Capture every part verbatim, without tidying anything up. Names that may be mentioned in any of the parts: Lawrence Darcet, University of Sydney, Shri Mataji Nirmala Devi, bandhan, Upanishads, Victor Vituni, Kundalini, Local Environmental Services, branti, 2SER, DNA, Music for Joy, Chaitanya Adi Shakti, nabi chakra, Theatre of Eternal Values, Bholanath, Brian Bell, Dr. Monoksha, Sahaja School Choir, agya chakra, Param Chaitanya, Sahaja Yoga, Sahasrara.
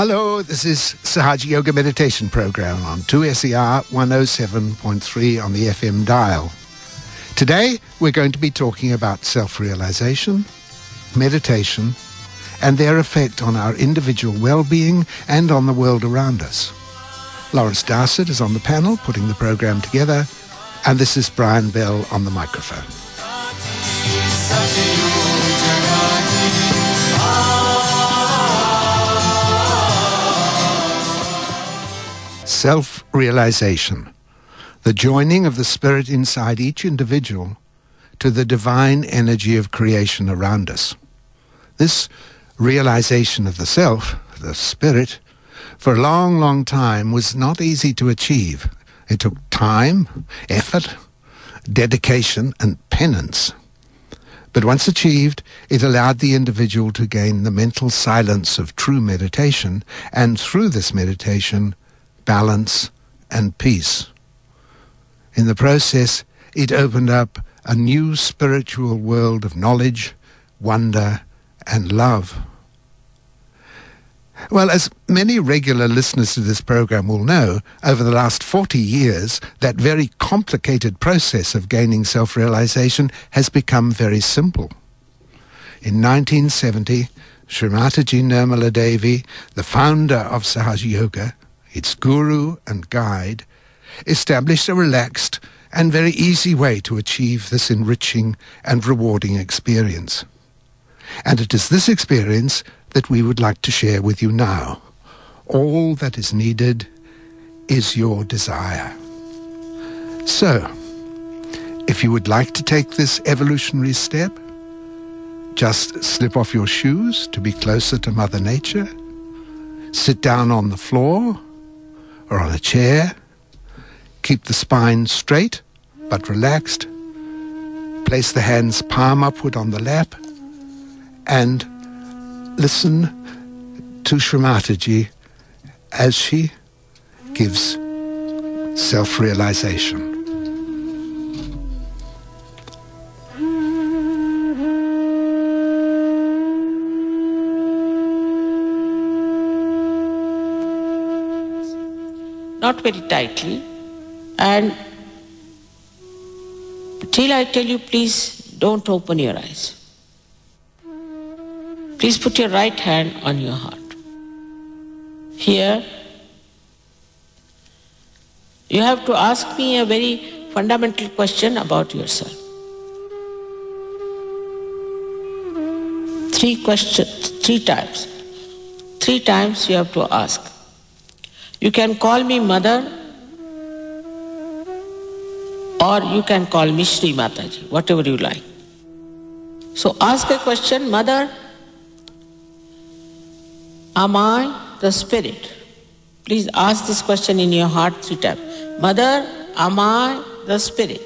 Hello, this is Sahaja Yoga Meditation Program on two S E R one oh seven point three on the F M dial. Today, we're going to be talking about self-realization, meditation, and their effect on our individual well-being and on the world around us. Lawrence Darcet is on the panel putting the program together, and this is Brian Bell on the microphone. Self-realization, the joining of the spirit inside each individual to the divine energy of creation around us. This realization of the self, the spirit, for a long, long time was not easy to achieve. It took time, effort, dedication, and penance. But once achieved, it allowed the individual to gain the mental silence of true meditation, and through this meditation, balance and peace. In the process, it opened up a new spiritual world of knowledge, wonder, and love. Well, as many regular listeners to this program will know, over the last forty years, that very complicated process of gaining self-realization has become very simple. In nineteen seventy, Shri Mataji Nirmala Devi, the founder of Sahaja Yoga, its guru and guide, established a relaxed and very easy way to achieve this enriching and rewarding experience. And it is this experience that we would like to share with you now. All that is needed is your desire. So, if you would like to take this evolutionary step, just slip off your shoes to be closer to Mother Nature, sit down on the floor or on a chair, keep the spine straight but relaxed, place the hands palm upward on the lap, and listen to Shri Mataji as she gives self-realization. Not very tightly, and till I tell you, please don't open your eyes. Please put your right hand on your heart. Here, you have to ask me a very fundamental question about yourself. Three questions, three times. Three times you have to ask. You can call me Mother, or you can call me Shri Mataji, whatever you like. So ask a question, Mother, am I the Spirit? Please ask this question in your heart three times. Mother, am I the Spirit?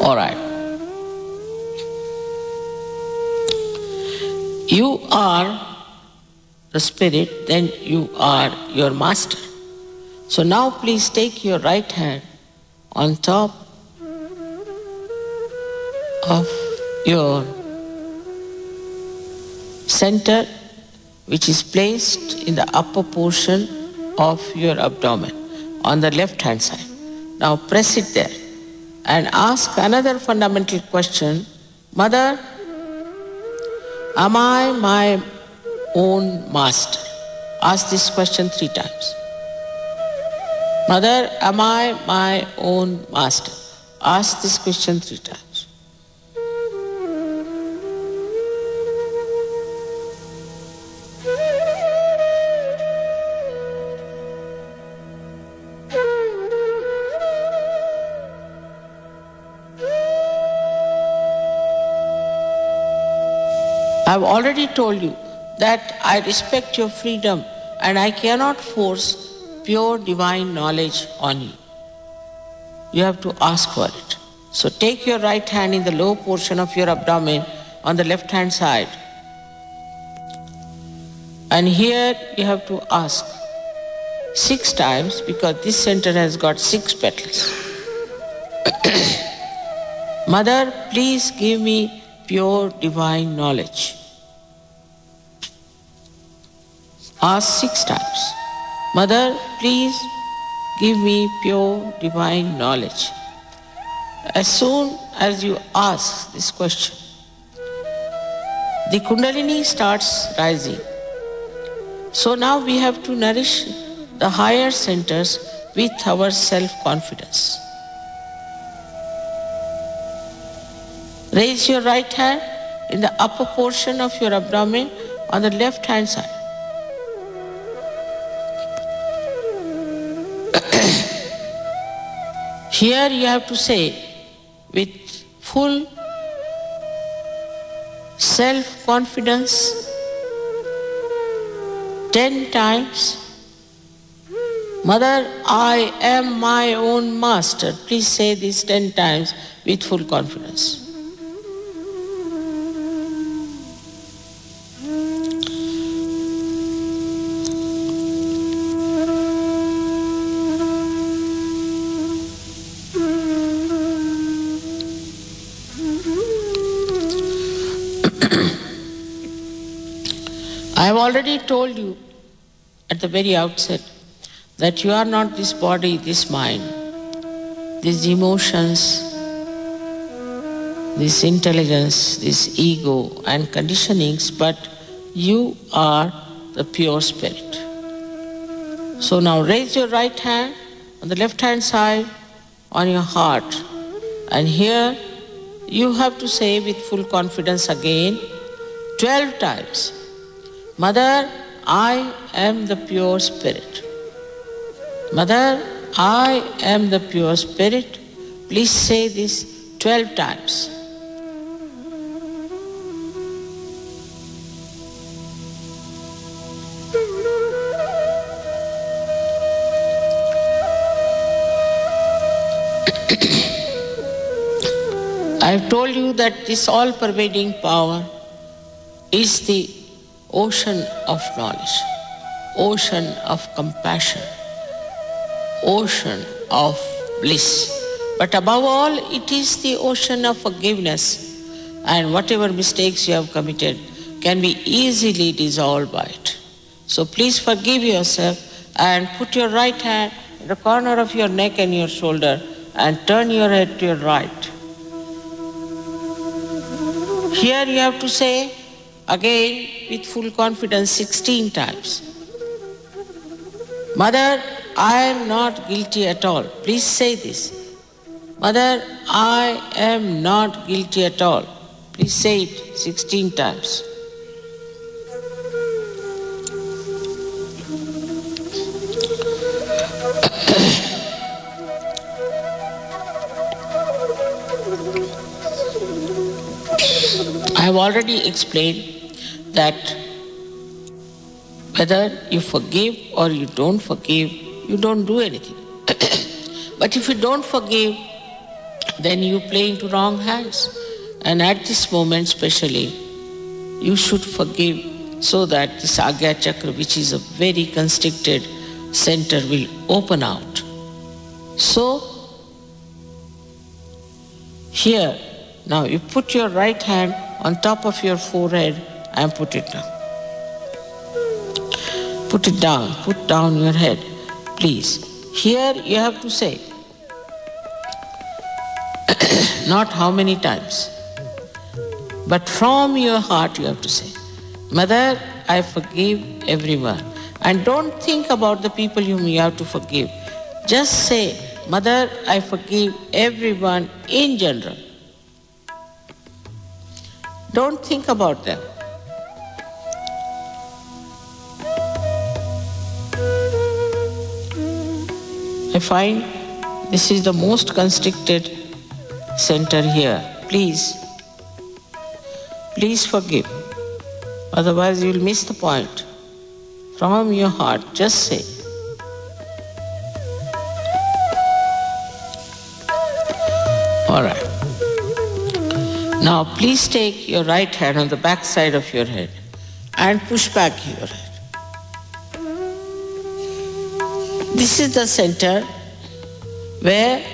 All right. You are the Spirit, then you are your master. So now please take your right hand on top of your center, which is placed in the upper portion of your abdomen on the left hand side. Now press it there and ask another fundamental question. Mother, am I my own master? Ask this question three times. Mother, am I my own master? Ask this question three times. I've already told you that I respect your freedom and I cannot force pure divine knowledge on you. You have to ask for it. So take your right hand in the lower portion of your abdomen on the left hand side. And here you have to ask, six times because this center has got six petals. Mother, please give me pure divine knowledge. Ask six times. Mother, please give me pure divine knowledge. As soon as you ask this question, the Kundalini starts rising. So now we have to nourish the higher centers with our self-confidence. Raise your right hand in the upper portion of your abdomen on the left hand side. Here you have to say with full self-confidence ten times, Mother, I am my own master. Please say this ten times with full confidence. I have already told you at the very outset that you are not this body, this mind, these emotions, this intelligence, this ego and conditionings, but you are the pure spirit. So now raise your right hand on the left hand side on your heart, and here you have to say with full confidence again twelve times, Mother, I am the pure spirit. Mother, I am the pure spirit. Please say this twelve times. I have told you that this all-pervading power is the ocean of knowledge, ocean of compassion, ocean of bliss. But above all, it is the ocean of forgiveness, and whatever mistakes you have committed can be easily dissolved by it. So please forgive yourself and put your right hand in the corner of your neck and your shoulder and turn your head to your right. Here you have to say again with full confidence sixteen times, Mother, I am not guilty at all. Please say this. Mother, I am not guilty at all. Please say it sixteen times. I have already explained that whether you forgive or you don't forgive, you don't do anything. But if you don't forgive, then you play into wrong hands. And at this moment especially, you should forgive so that this agya chakra, which is a very constricted center, will open out. So, here, now you put your right hand on top of your forehead and put it down. Put it down, put down your head. Please, here you have to say, not how many times, but from your heart you have to say, Mother, I forgive everyone. And don't think about the people whom you have to forgive. Just say, Mother, I forgive everyone in general. Don't think about them. I find this is the most constricted center here. Please, please forgive. Otherwise you will miss the point. From your heart, just say. All right. Now please take your right hand on the back side of your head and push back your head. This is the center where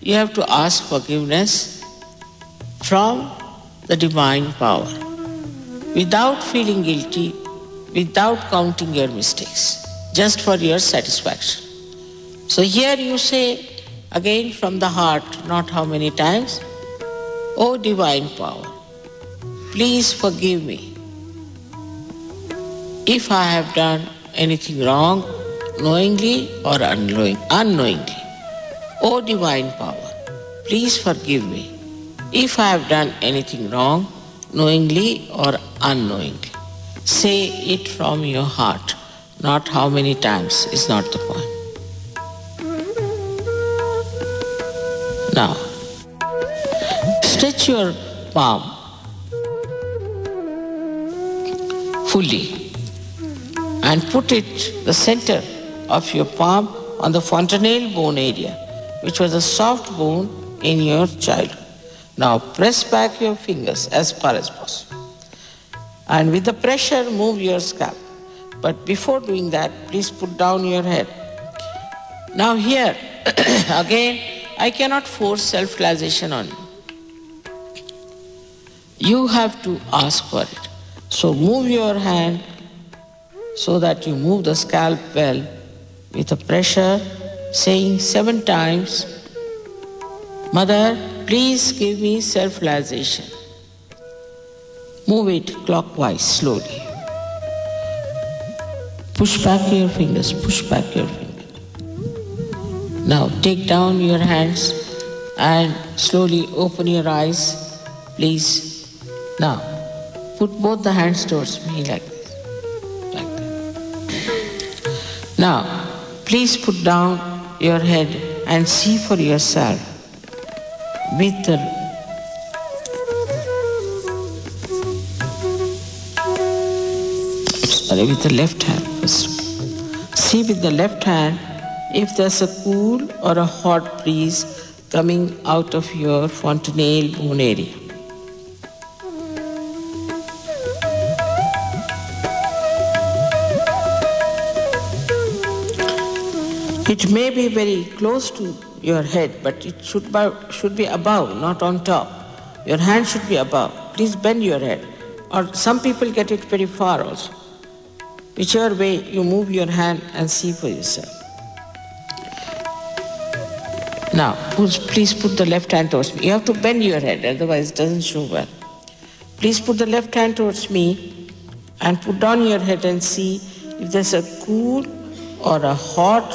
you have to ask forgiveness from the divine power without feeling guilty, without counting your mistakes, just for your satisfaction. So here you say again from the heart, not how many times, "O divine power, please forgive me. If I have done anything wrong, knowingly or unknowingly, O divine power, please forgive me. If I have done anything wrong, knowingly or unknowingly." Say it from your heart, not how many times is not the point. Now, stretch your palm fully and put it the center of your palm on the fontanelle bone area, which was a soft bone in your childhood. Now press back your fingers as far as possible. And with the pressure, move your scalp. But before doing that, please put down your head. Now here, again, I cannot force self-realization on you. You have to ask for it. So move your hand so that you move the scalp well with a pressure, saying seven times, "Mother, please give me self-realization." Move it clockwise slowly. Push back your fingers, push back your fingers. Now take down your hands and slowly open your eyes, please. Now put both the hands towards me like this, like that. Now please put down your head and see for yourself with the sorry, with the left hand first. See with the left hand if there's a cool or a hot breeze coming out of your fontanelle bone area. It may be very close to your head, but it should be, should be above, not on top. Your hand should be above. Please bend your head. Or some people get it very far also. Whichever way, you move your hand and see for yourself. Now, please put the left hand towards me. You have to bend your head, otherwise it doesn't show well. Please put the left hand towards me and put down your head and see if there's a cool or a hot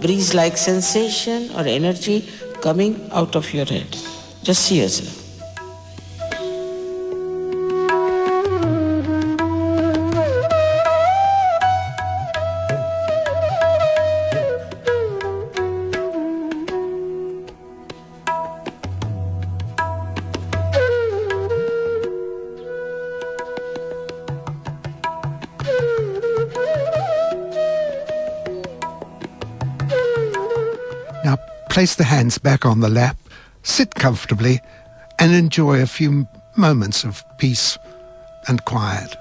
breeze-like sensation or energy coming out of your head. Just see yourself. Place the hands back on the lap, sit comfortably, and enjoy a few moments of peace and quiet.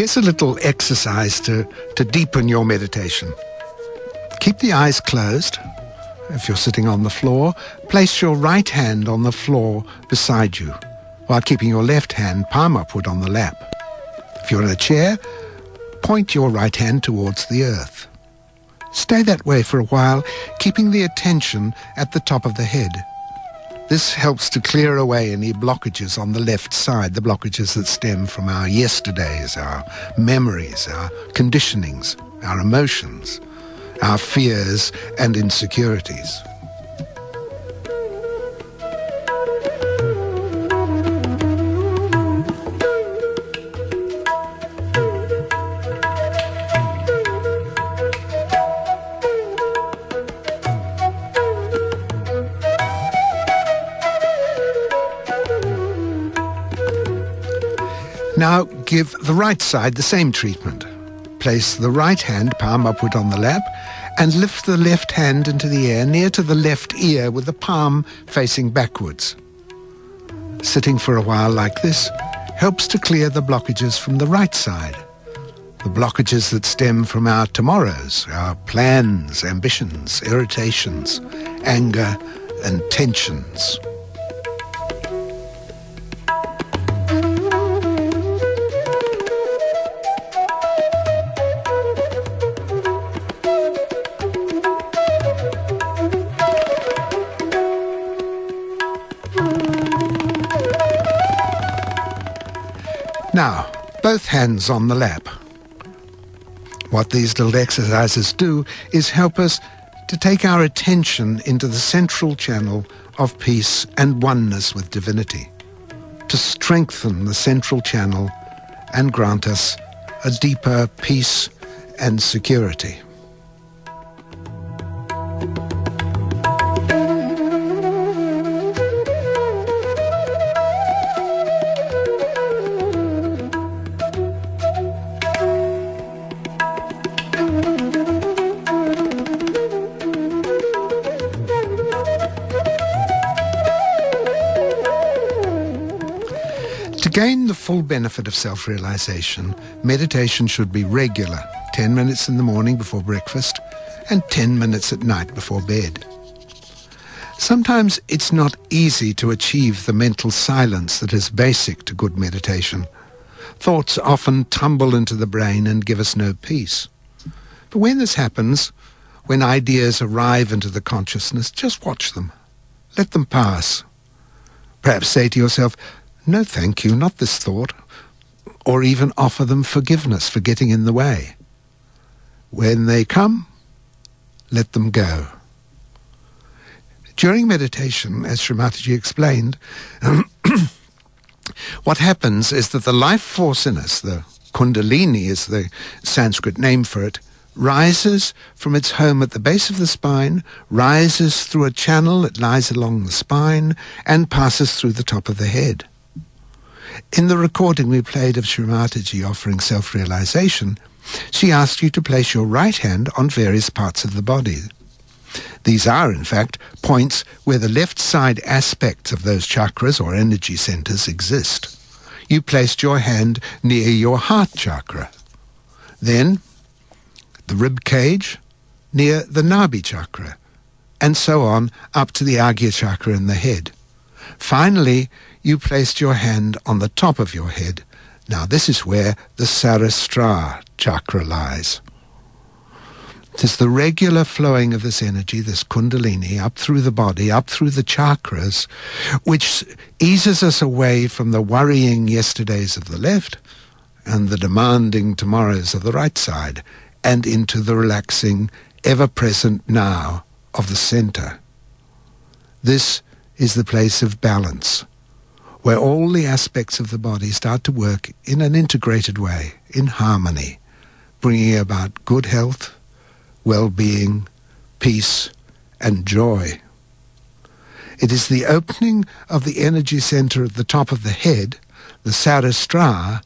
Here's a little exercise to, to deepen your meditation. Keep the eyes closed. If you're sitting on the floor, place your right hand on the floor beside you while keeping your left hand palm upward on the lap. If you're in a chair, point your right hand towards the earth. Stay that way for a while, keeping the attention at the top of the head. This helps to clear away any blockages on the left side, the blockages that stem from our yesterdays, our memories, our conditionings. our emotions, our fears and insecurities. Now give the right side the same treatment. Place the right hand palm upward on the lap and lift the left hand into the air near to the left ear with the palm facing backwards. Sitting for a while like this helps to clear the blockages from the right side, the blockages that stem from our tomorrows, our plans, ambitions, irritations, anger and tensions. Now, both hands on the lap. What these little exercises do is help us to take our attention into the central channel of peace and oneness with divinity, to strengthen the central channel and grant us a deeper peace and security. To gain the full benefit of self-realization, meditation should be regular, ten minutes in the morning before breakfast and ten minutes at night before bed. Sometimes it's not easy to achieve the mental silence that is basic to good meditation. Thoughts often tumble into the brain and give us no peace. But when this happens, when ideas arrive into the consciousness, just watch them. Let them pass. Perhaps say to yourself, "No, thank you, not this thought," or even offer them forgiveness for getting in the way. When they come, let them go. During meditation, as Shri Mataji explained, what happens is that the life force in us, the Kundalini is the Sanskrit name for it, rises from its home at the base of the spine, rises through a channel that lies along the spine, and passes through the top of the head. In the recording we played of Shri Mataji offering self-realization, she asked you to place your right hand on various parts of the body. These are, in fact, points where the left side aspects of those chakras or energy centers exist. You placed your hand near your heart chakra. Then, the rib cage, near the nabi chakra, and so on up to the agya chakra in the head. Finally, you placed your hand on the top of your head. Now this is where the Sahasrara chakra lies. It is the regular flowing of this energy, this Kundalini, up through the body, up through the chakras, which eases us away from the worrying yesterdays of the left and the demanding tomorrows of the right side, and into the relaxing, ever-present now of the center. This is the place of balance, where all the aspects of the body start to work in an integrated way, in harmony, bringing about good health, well-being, peace, and joy. It is the opening of the energy center at the top of the head, the Sahasrara,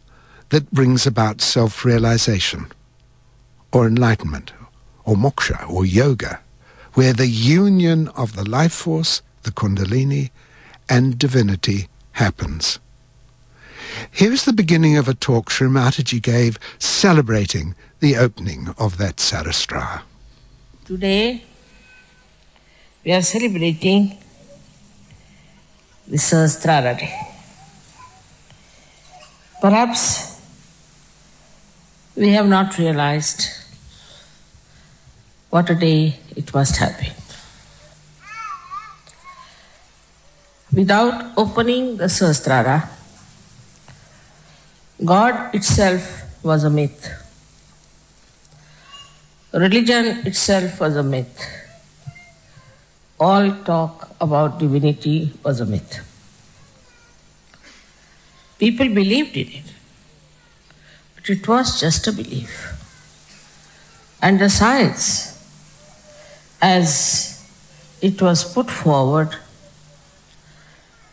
that brings about self-realization, or enlightenment, or moksha, or yoga, where the union of the life force, the Kundalini, and divinity happens. Here is the beginning of a talk Shri Mataji gave celebrating the opening of that Sahasrara. Today we are celebrating the Sahasrara Day. Perhaps we have not realized what a day it must have been. Without opening the Sahasrara, God itself was a myth. Religion itself was a myth. All talk about divinity was a myth. People believed in it, but it was just a belief. And the science, as it was put forward,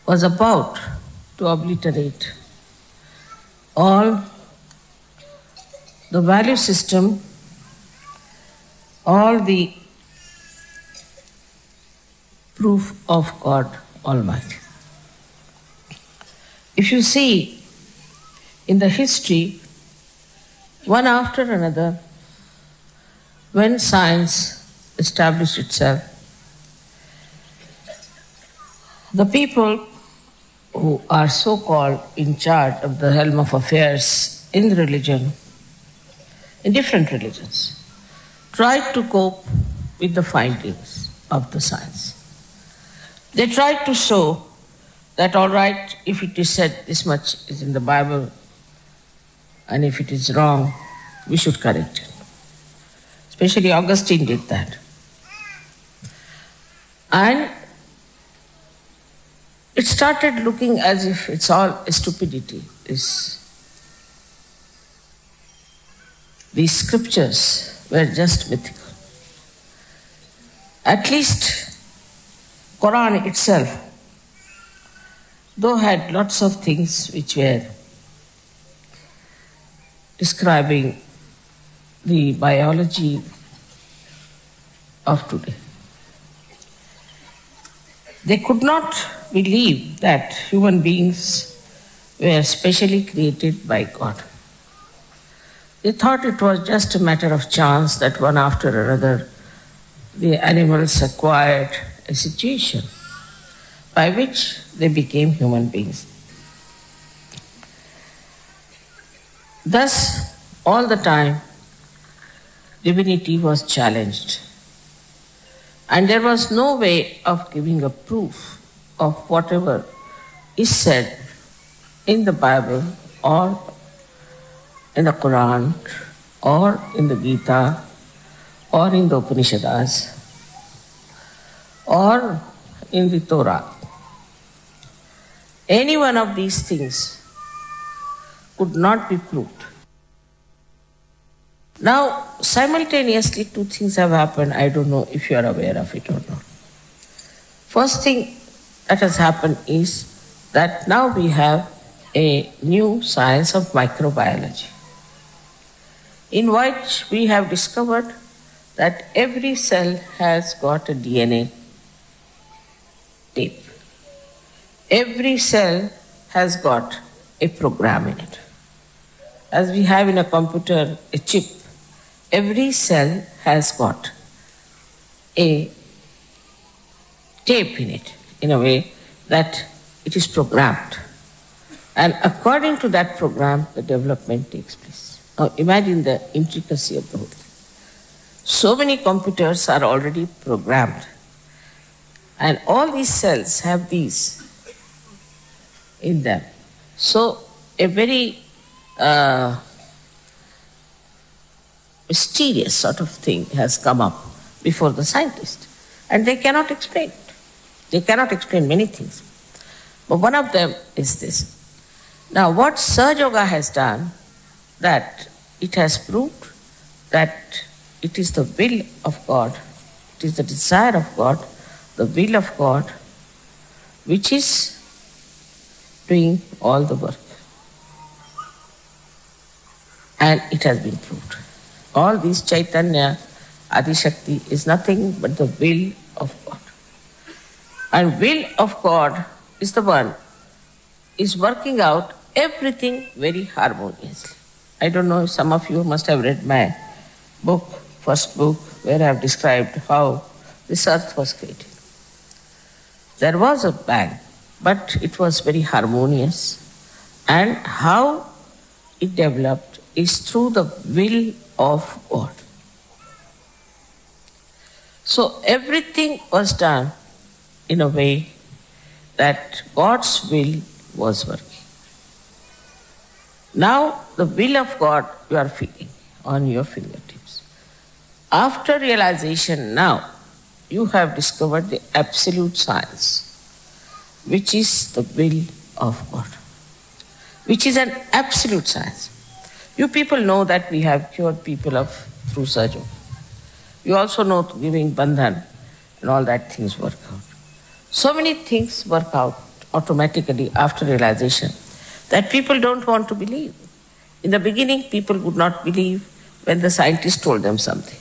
was about to obliterate all the value system, all the proof of God Almighty. If you see in the history, one after another, when science established itself, the people who are so-called in charge of the helm of affairs in religion, in different religions, tried to cope with the findings of the science. They tried to show that, all right, if it is said this much is in the Bible, and if it is wrong, we should correct it. Especially Augustine did that. And it started looking as if it's all stupidity, this. These scriptures were just mythical. At least Quran itself, though had lots of things which were describing the biology of today, they could not believe that human beings were specially created by God. They thought it was just a matter of chance that one after another the animals acquired a situation by which they became human beings. Thus, all the time, divinity was challenged, and there was no way of giving a proof of whatever is said in the Bible or in the Quran or in the Gita or in the Upanishads or in the Torah. Any one of these things could not be proved. Now, simultaneously, two things have happened. I don't know if you are aware of it or not. First thing that has happened is that now we have a new science of microbiology, in which we have discovered that every cell has got a D N A tape. Every cell has got a program in it. As we have in a computer a chip, every cell has got a tape in it, in a way that it is programmed. And according to that program, the development takes place. Now imagine the intricacy of the whole thing. So many computers are already programmed, and all these cells have these in them. So a very uh, mysterious sort of thing has come up before the scientists, and they cannot explain it. They cannot explain many things. But one of them is this. Now, what Sahaja Yoga has done, that it has proved that it is the will of God, it is the desire of God, the will of God, which is doing all the work. And it has been proved. All this Chaitanya Adi Shakti is nothing but the will of God. And will of God is the one is working out everything very harmoniously. I don't know if some of you must have read my book, first book, where I have described how this earth was created. There was a bang, but it was very harmonious, and how it developed is through the will of God. So everything was done in a way that God's will was working. Now the will of God you are feeling on your fingertips. After realization now, you have discovered the absolute science, which is the will of God, which is an absolute science. You people know that we have cured people of through Sahaja Yoga. You also know giving bandhan and all that things work out. So many things work out automatically after realization that people don't want to believe. In the beginning, people would not believe when the scientists told them something.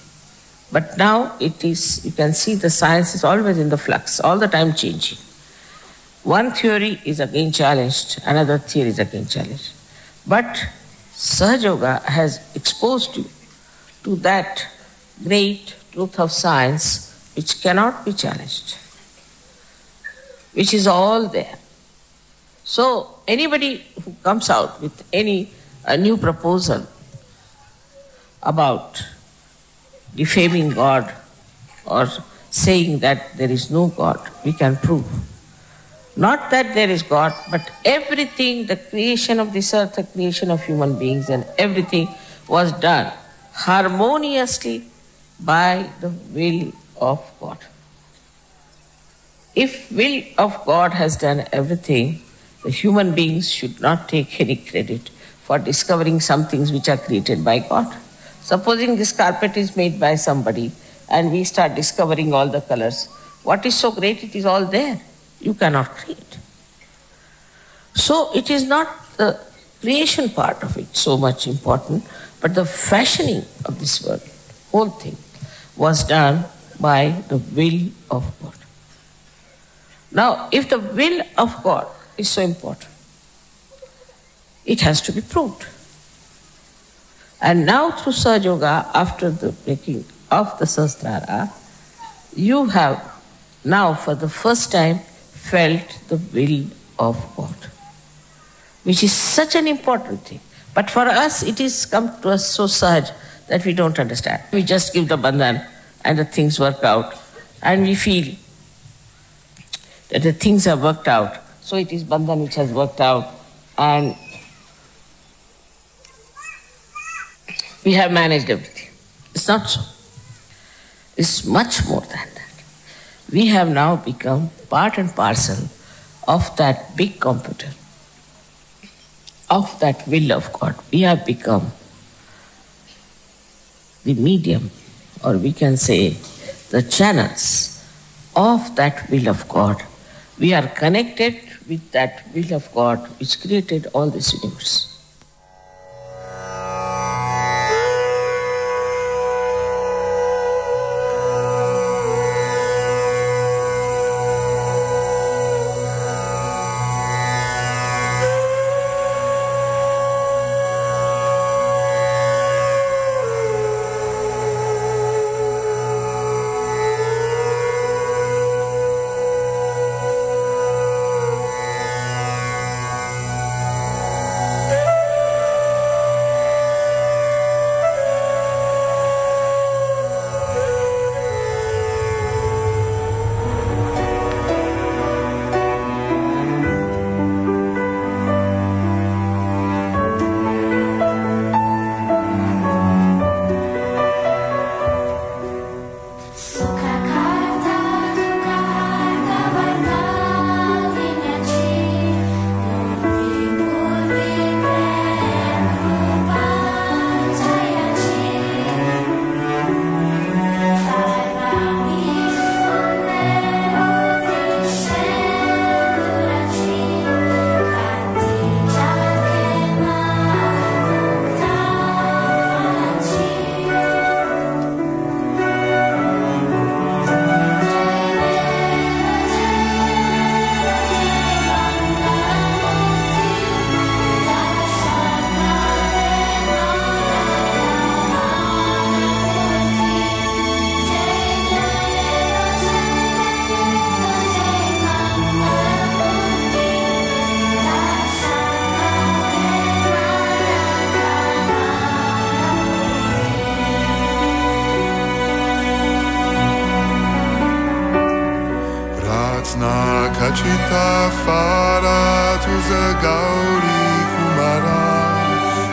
But now it is, you can see the science is always in the flux, all the time changing. One theory is again challenged, another theory is again challenged. But Sahaja Yoga has exposed you to that great truth of science which cannot be challenged, which is all there. So anybody who comes out with any a new proposal about defaming God or saying that there is no God, we can prove. Not that there is God, but everything, the creation of this earth, the creation of human beings and everything was done harmoniously by the will of God. If will of God has done everything, the human beings should not take any credit for discovering some things which are created by God. Supposing this carpet is made by somebody and we start discovering all the colors, what is so great? It is all there. You cannot create. So it is not the creation part of it so much important, but the fashioning of this world, whole thing, was done by the will of God. Now, if the will of God is so important, it has to be proved. And now through Sahaja Yoga, after the breaking of the Sahasrara, you have now for the first time felt the will of God, which is such an important thing. But for us, it is come to us so sahaj that we don't understand. We just give the bandhan and the things work out, and we feel that the things have worked out. So it is bandhan which has worked out, and we have managed everything. It's not so. It's much more than that. We have now become part and parcel of that big computer, of that will of God. We have become the medium, or we can say the channels of that will of God. We are connected with that will of God which created all this universe.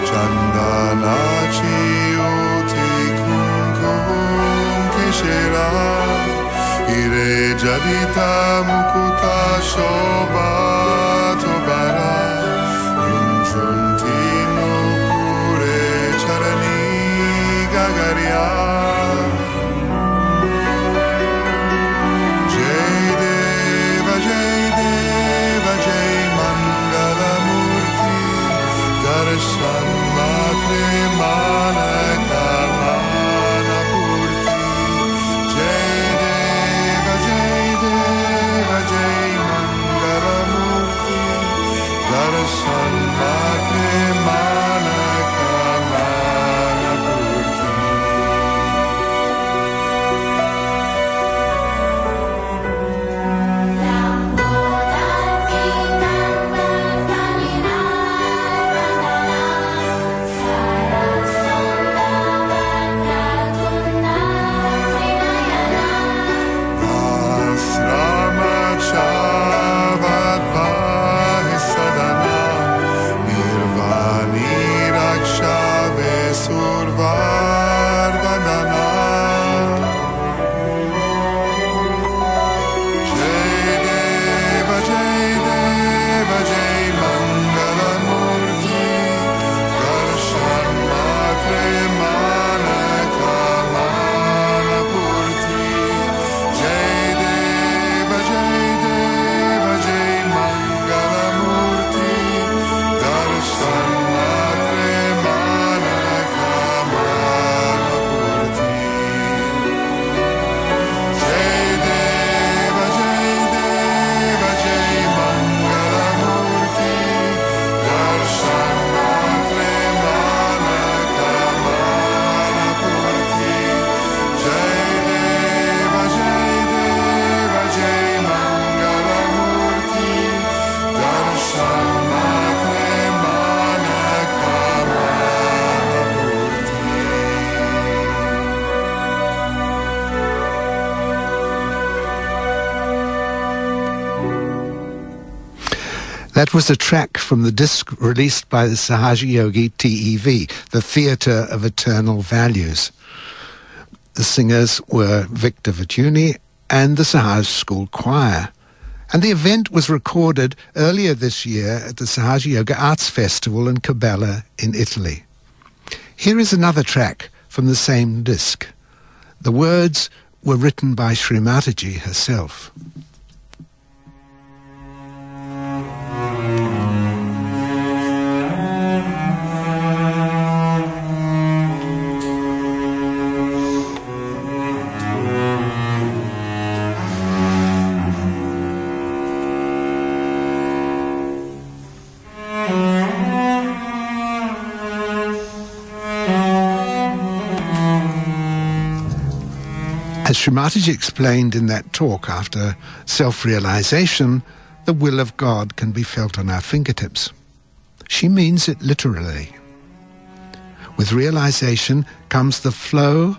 Chandana Chiyoti Kunko Jarita Mukuta Shoba Tobara Yunjunti no Pure Charani Gagaria Jai Deva Jai Deva Jai Mangala Murti Darshan Matre Manaka That was a track from the disc released by the Sahaja Yogi T E V, the Theatre of Eternal Values. The singers were Victor Vituni and the Sahaja School Choir. And the event was recorded earlier this year at the Sahaja Yoga Arts Festival in Cabela in Italy. Here is another track from the same disc. The words were written by Shri Mataji herself. As Shri Mataji explained in that talk after self-realization, the will of God can be felt on our fingertips. She means it literally. With realization comes the flow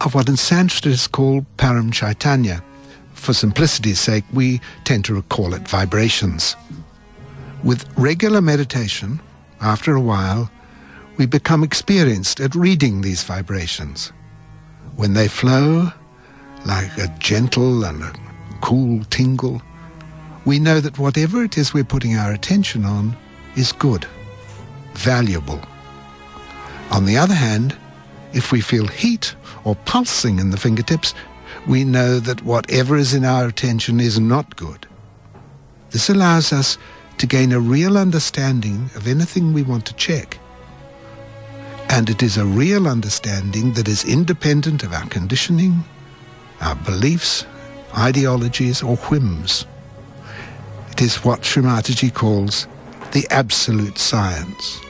of what in Sanskrit is called Param Chaitanya. For simplicity's sake, we tend to call it vibrations. With regular meditation, after a while, we become experienced at reading these vibrations. When they flow, like a gentle and a cool tingle, we know that whatever it is we're putting our attention on is good, valuable. On the other hand, if we feel heat or pulsing in the fingertips, we know that whatever is in our attention is not good. This allows us to gain a real understanding of anything we want to check. And it is a real understanding that is independent of our conditioning, our beliefs, ideologies, or whims. It is what Shri Mataji calls the absolute science.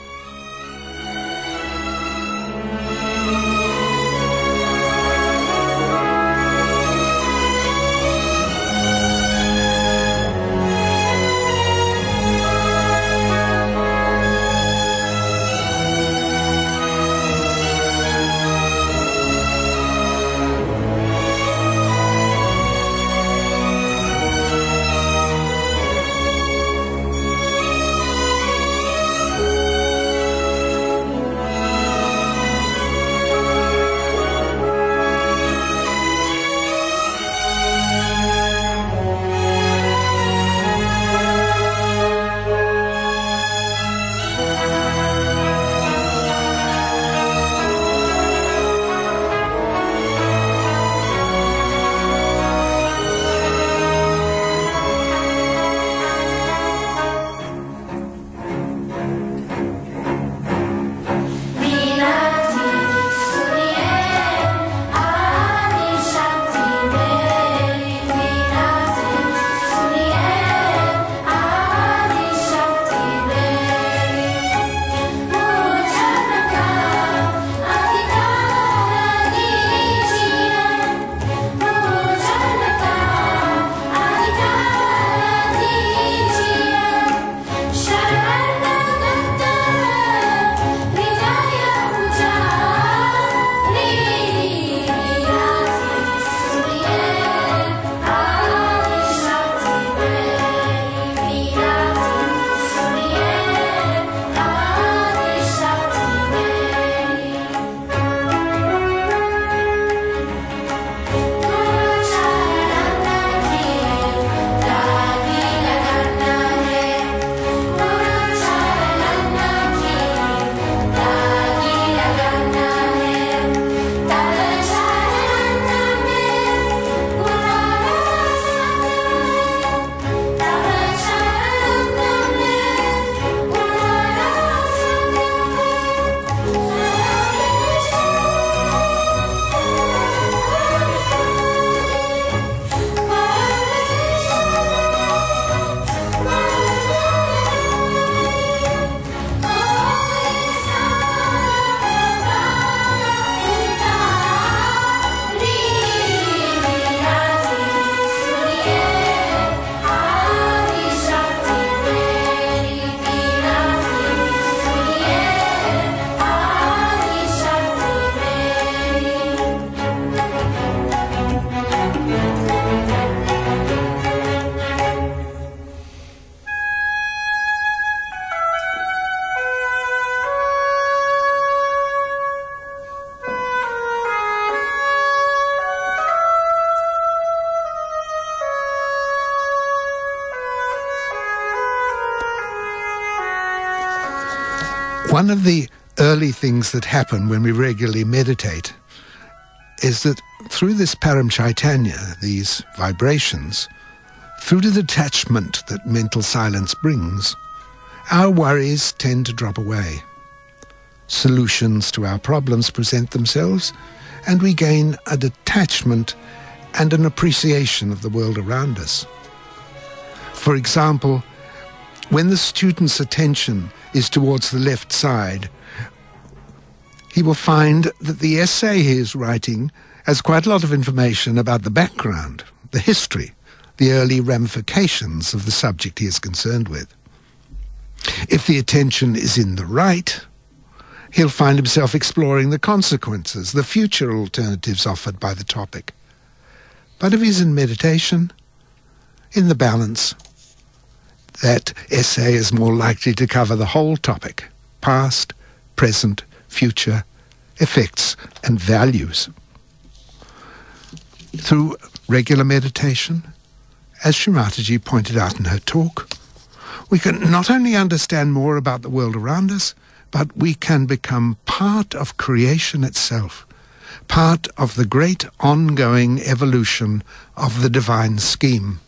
one of the early things that happen when we regularly meditate is that through this Param Chaitanya, these vibrations, through the detachment that mental silence brings, our worries tend to drop away. Solutions to our problems present themselves, and we gain a detachment and an appreciation of the world around us. For example, when the student's attention is towards the left side, he will find that the essay he is writing has quite a lot of information about the background, the history, the early ramifications of the subject he is concerned with. If the attention is in the right, he'll find himself exploring the consequences, the future alternatives offered by the topic. But if he's in meditation, in the balance, that essay is more likely to cover the whole topic, past, present, future, effects and values. Through regular meditation, as Shri Mataji pointed out in her talk, we can not only understand more about the world around us, but we can become part of creation itself, part of the great ongoing evolution of the divine scheme.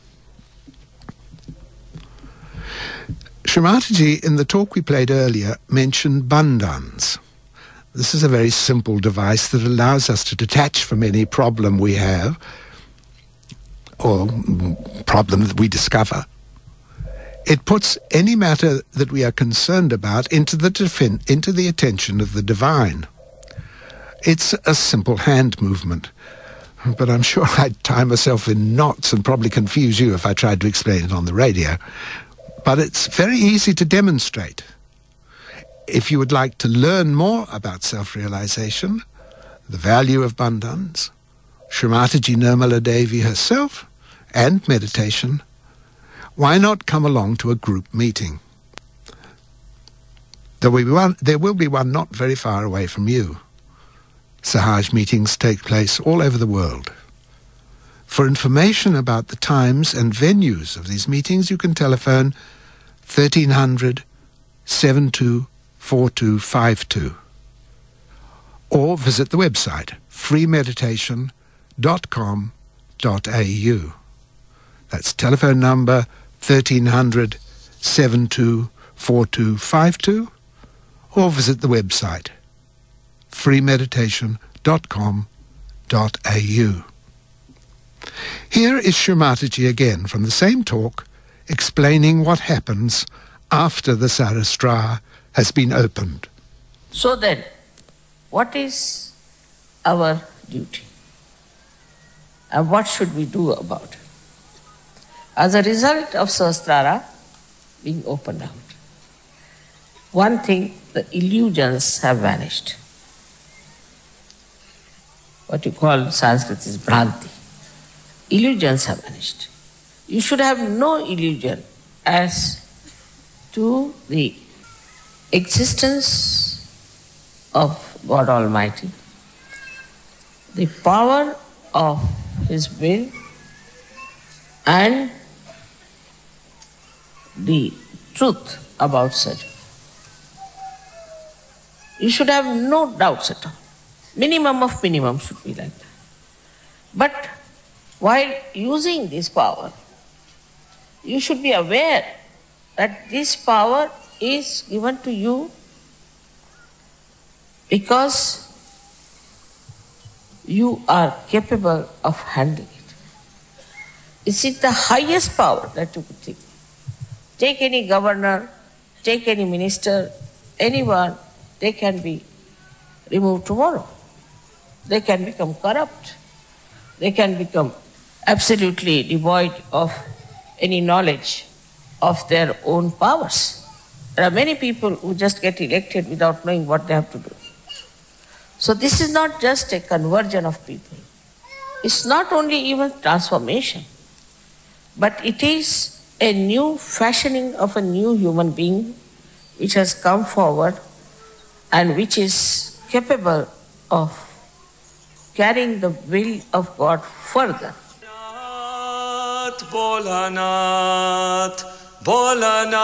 Shri Mataji, in the talk we played earlier, mentioned bandhans. This is a very simple device that allows us to detach from any problem we have, or problem that we discover. It puts any matter that we are concerned about into the defen- into the attention of the divine. It's a simple hand movement, but I'm sure I'd tie myself in knots and probably confuse you if I tried to explain it on the radio. But it's very easy to demonstrate. If you would like to learn more about self-realization, the value of bandhans, Shri Mataji Nirmala Devi herself, and meditation, why not come along to a group meeting? There will be one, there will be one not very far away from you. Sahaj meetings take place all over the world. For information about the times and venues of these meetings, you can telephone one three zero zero, seven two four two five two or visit the website free meditation dot com dot a u. That's telephone number one three zero zero, seven two four two five two or visit the website free meditation dot com dot a u. Here is Shri Mataji again from the same talk explaining what happens after the Sahasrara has been opened. So then, what is our duty? And what should we do about it? As a result of Sahasrara being opened out, one thing, the illusions have vanished. What you call in Sanskrit is branti. Illusions have vanished. You should have no illusion as to the existence of God Almighty, the power of His will, and the truth about such. You should have no doubts at all. Minimum of minimum should be like that. But while using this power, you should be aware that this power is given to you because you are capable of handling it. It's the highest power that you could think. Take any governor, take any minister, anyone, they can be removed tomorrow. They can become corrupt. They can become absolutely devoid of any knowledge of their own powers. There are many people who just get elected without knowing what they have to do. So this is not just a conversion of people. It's not only even transformation, but it is a new fashioning of a new human being which has come forward and which is capable of carrying the will of God further. Bholanath,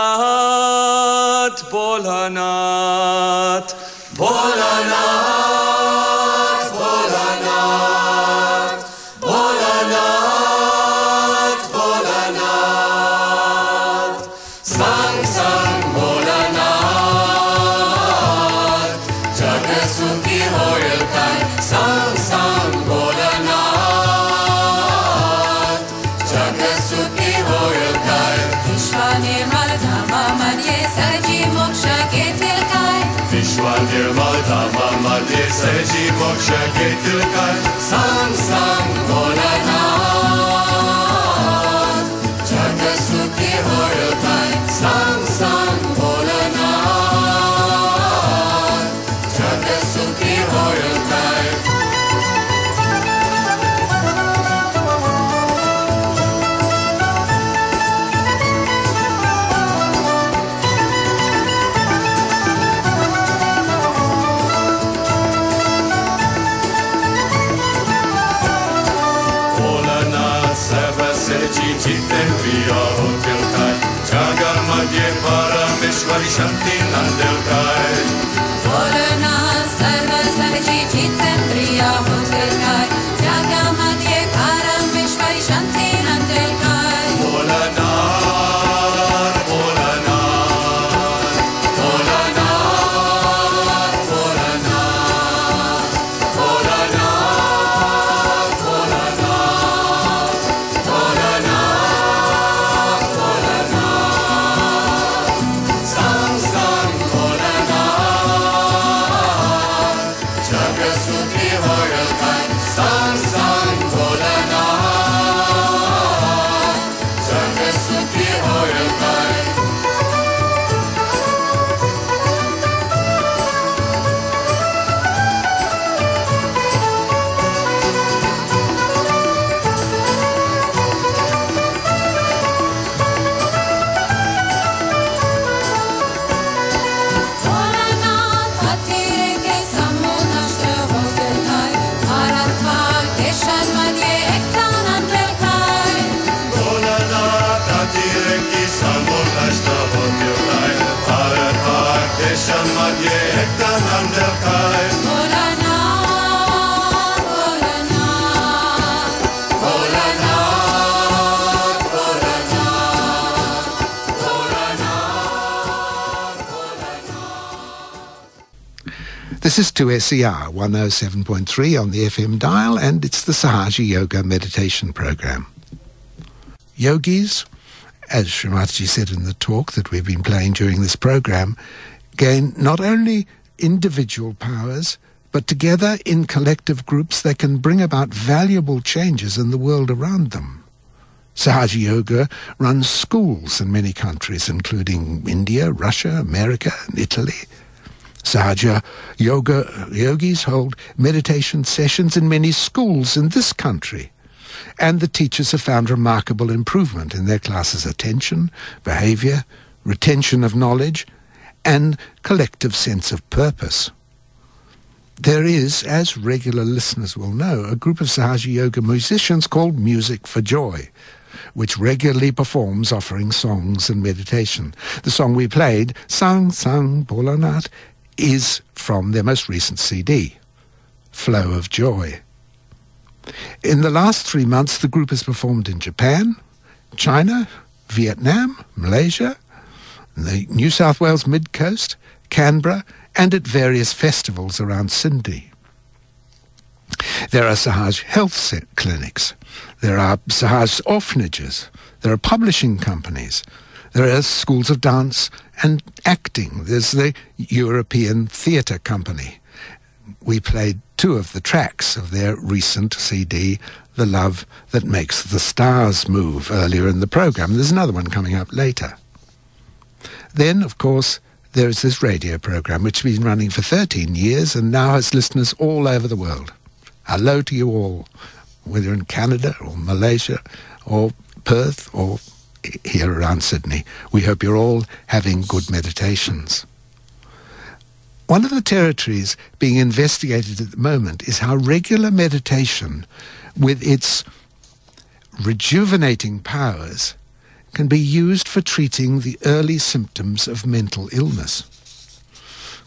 Bholanath, Bholanath, Bholanath, Bholanath, Bholanath, Sang Sang Bholanath, Jagasukhi Hoyalkan, Sang Sang Bholanath, Jagasukhi Hoyalkan, Vishwanir Nirmal Dhamma Madhya Sahaji Moksha Ketilkai Sang Sang Bholanath Jagasukhi Hoyalkai Sang Sang Bholanath Jagasukhi Hoyalkai Jiten priya hotel kai, jagar madhye parameshwari shanti nandel kai. Bolana sarva sarji jiten priya hotel kai, jagar madhye parameshwari shanti nandel kai. Bolana, bolana, bolana, bolana, bolana. This is two S E R one oh seven point three on the F M dial, and it's the Sahaja Yoga Meditation Program. Yogis, as Shri Mataji said in the talk that we've been playing during this program, gain not only individual powers, but together in collective groups they can bring about valuable changes in the world around them. Sahaja Yoga runs schools in many countries, including India, Russia, America, and Italy. Sahaja Yoga yogis hold meditation sessions in many schools in this country, and the teachers have found remarkable improvement in their classes' attention, behavior, retention of knowledge, and collective sense of purpose. There is, as regular listeners will know, a group of Sahaja Yoga musicians called Music for Joy, which regularly performs offering songs and meditation. The song we played, Sang Sang Bholanath, is from their most recent C D, Flow of Joy. In the last three months, the group has performed in Japan, China, Vietnam, Malaysia, the New South Wales mid-coast, Canberra, and at various festivals around Sydney. There are Sahaj health clinics, there are Sahaj orphanages, there are publishing companies, there are schools of dance and acting. There's the European Theatre Company. We played two of the tracks of their recent C D, The Love That Makes the Stars Move, earlier in the program. There's another one coming up later. Then, of course, there is this radio program, which has been running for thirteen years and now has listeners all over the world. Hello to you all, whether in Canada or Malaysia or Perth or here around Sydney. We hope you're all having good meditations. One of the territories being investigated at the moment is how regular meditation, with its rejuvenating powers, can be used for treating the early symptoms of mental illness?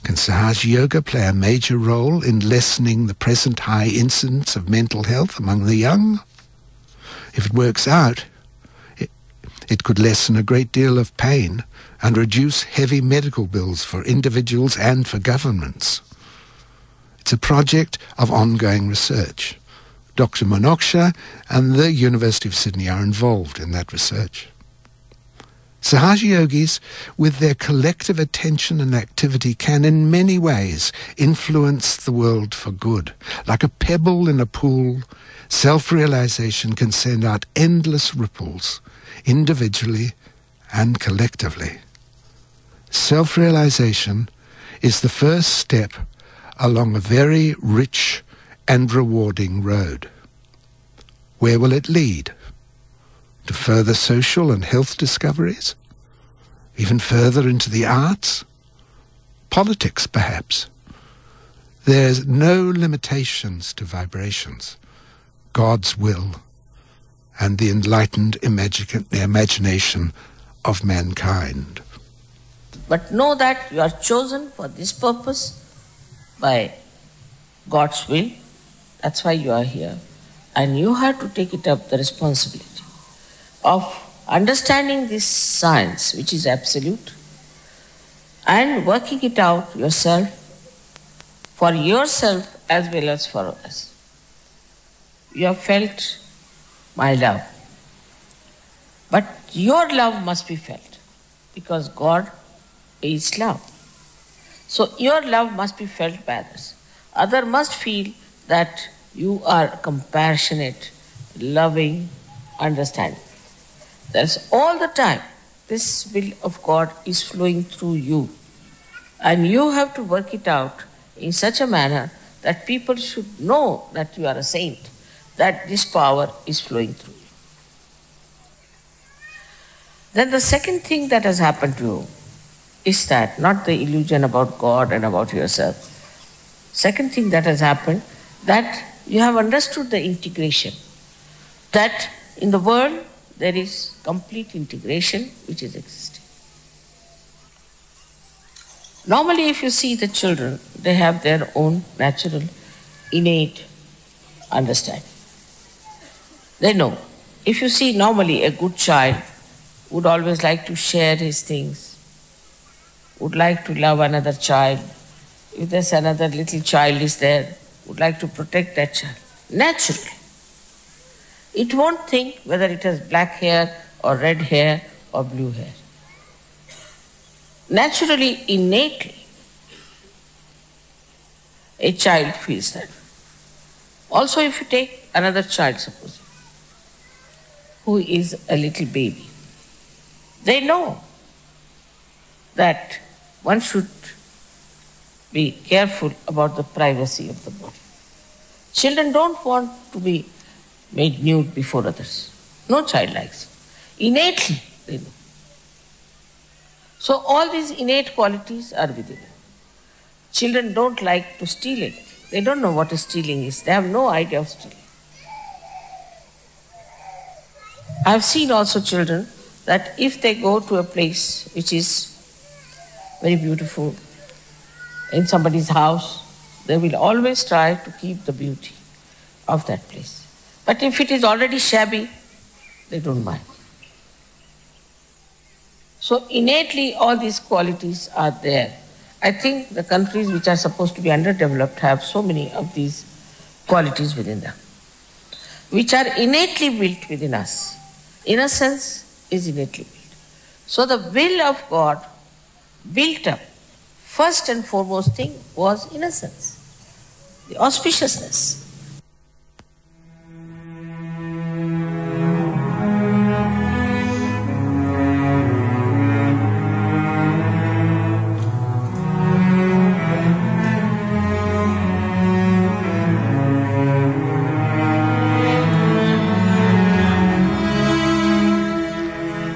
Can Sahaja Yoga play a major role in lessening the present high incidence of mental health among the young? If it works out, it, it could lessen a great deal of pain and reduce heavy medical bills for individuals and for governments. It's a project of ongoing research. Doctor Monoksha and the University of Sydney are involved in that research. Sahaja Yogis, with their collective attention and activity, can in many ways influence the world for good. Like a pebble in a pool, self-realization can send out endless ripples, individually and collectively. Self-realization is the first step along a very rich and rewarding road. Where will it lead? To further social and health discoveries? Even further into the arts? Politics, perhaps? There's no limitations to vibrations, God's will, and the enlightened imagine, the imagination of mankind. But know that you are chosen for this purpose by God's will. That's why you are here. And you have to take it up, the responsibility of understanding this science, which is absolute, and working it out yourself, for yourself as well as for us. You have felt my love, but your love must be felt, because God is love. So your love must be felt by others. Others must feel that you are compassionate, loving, understanding. That's all the time. This will of God is flowing through you. And you have to work it out in such a manner that people should know that you are a saint, that this power is flowing through you. Then the second thing that has happened to you is that, not the illusion about God and about yourself. Second thing that has happened, that you have understood the integration, that in the world there is complete integration which is existing. Normally, if you see the children, they have their own natural, innate understanding. They know. If you see normally, a good child would always like to share his things, would like to love another child. If there's another little child is there, would like to protect that child. Naturally. It won't think whether it has black hair or red hair or blue hair. Naturally, innately, a child feels that. Also, if you take another child, suppose, who is a little baby, they know that one should be careful about the privacy of the body. Children don't want to be made nude before others. No child likes it. Innately, they know. So all these innate qualities are within them. Children don't like to steal it. They don't know what stealing is. They have no idea of stealing. I have seen also children that if they go to a place which is very beautiful, in somebody's house, they will always try to keep the beauty of that place. But if it is already shabby, they don't mind. So innately all these qualities are there. I think the countries which are supposed to be underdeveloped have so many of these qualities within them, which are innately built within us. Innocence is innately built. So the will of God built up, first and foremost thing was innocence, the auspiciousness.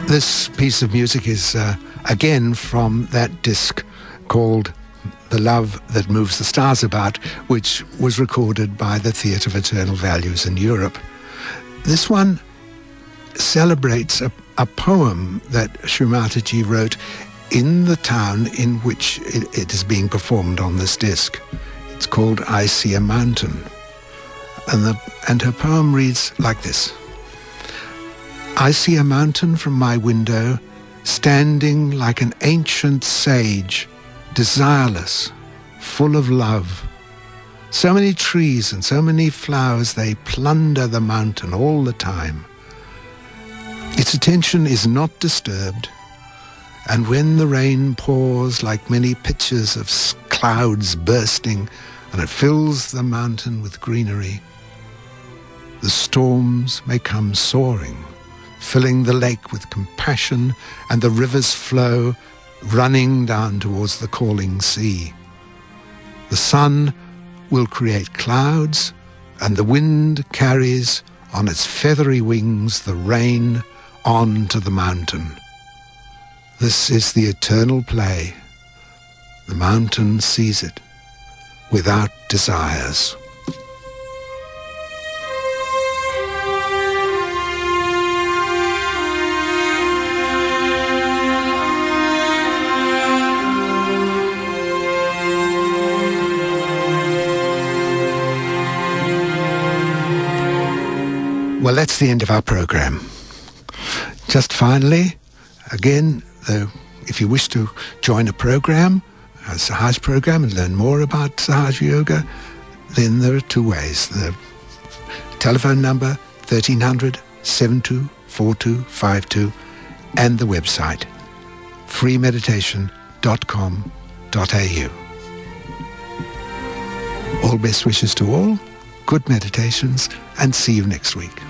This piece of music is uh, again from that disc called The Love That Moves the Stars About, which was recorded by the Theatre of Eternal Values in Europe. This one celebrates a, a poem that Shri Mataji wrote in the town in which it, it is being performed on this disc. It's called I See a Mountain. And, the, and her poem reads like this. I see a mountain from my window, standing like an ancient sage, desireless, full of love. So many trees and so many flowers, they plunder the mountain all the time. Its attention is not disturbed, and when the rain pours like many pitchers of clouds bursting, and it fills the mountain with greenery, the storms may come soaring, filling the lake with compassion and the river's flow running down towards the calling sea. The sun will create clouds, and the wind carries on its feathery wings the rain on to the mountain. This is the eternal play. The mountain sees it without desires. Well, that's the end of our program. Just finally, again, though, if you wish to join a program, a Sahaja program, and learn more about Sahaja Yoga, then there are two ways. The telephone number one three zero zero, seven two four two five two and the website free meditation dot com dot a u. All best wishes to all, good meditations, and see you next week.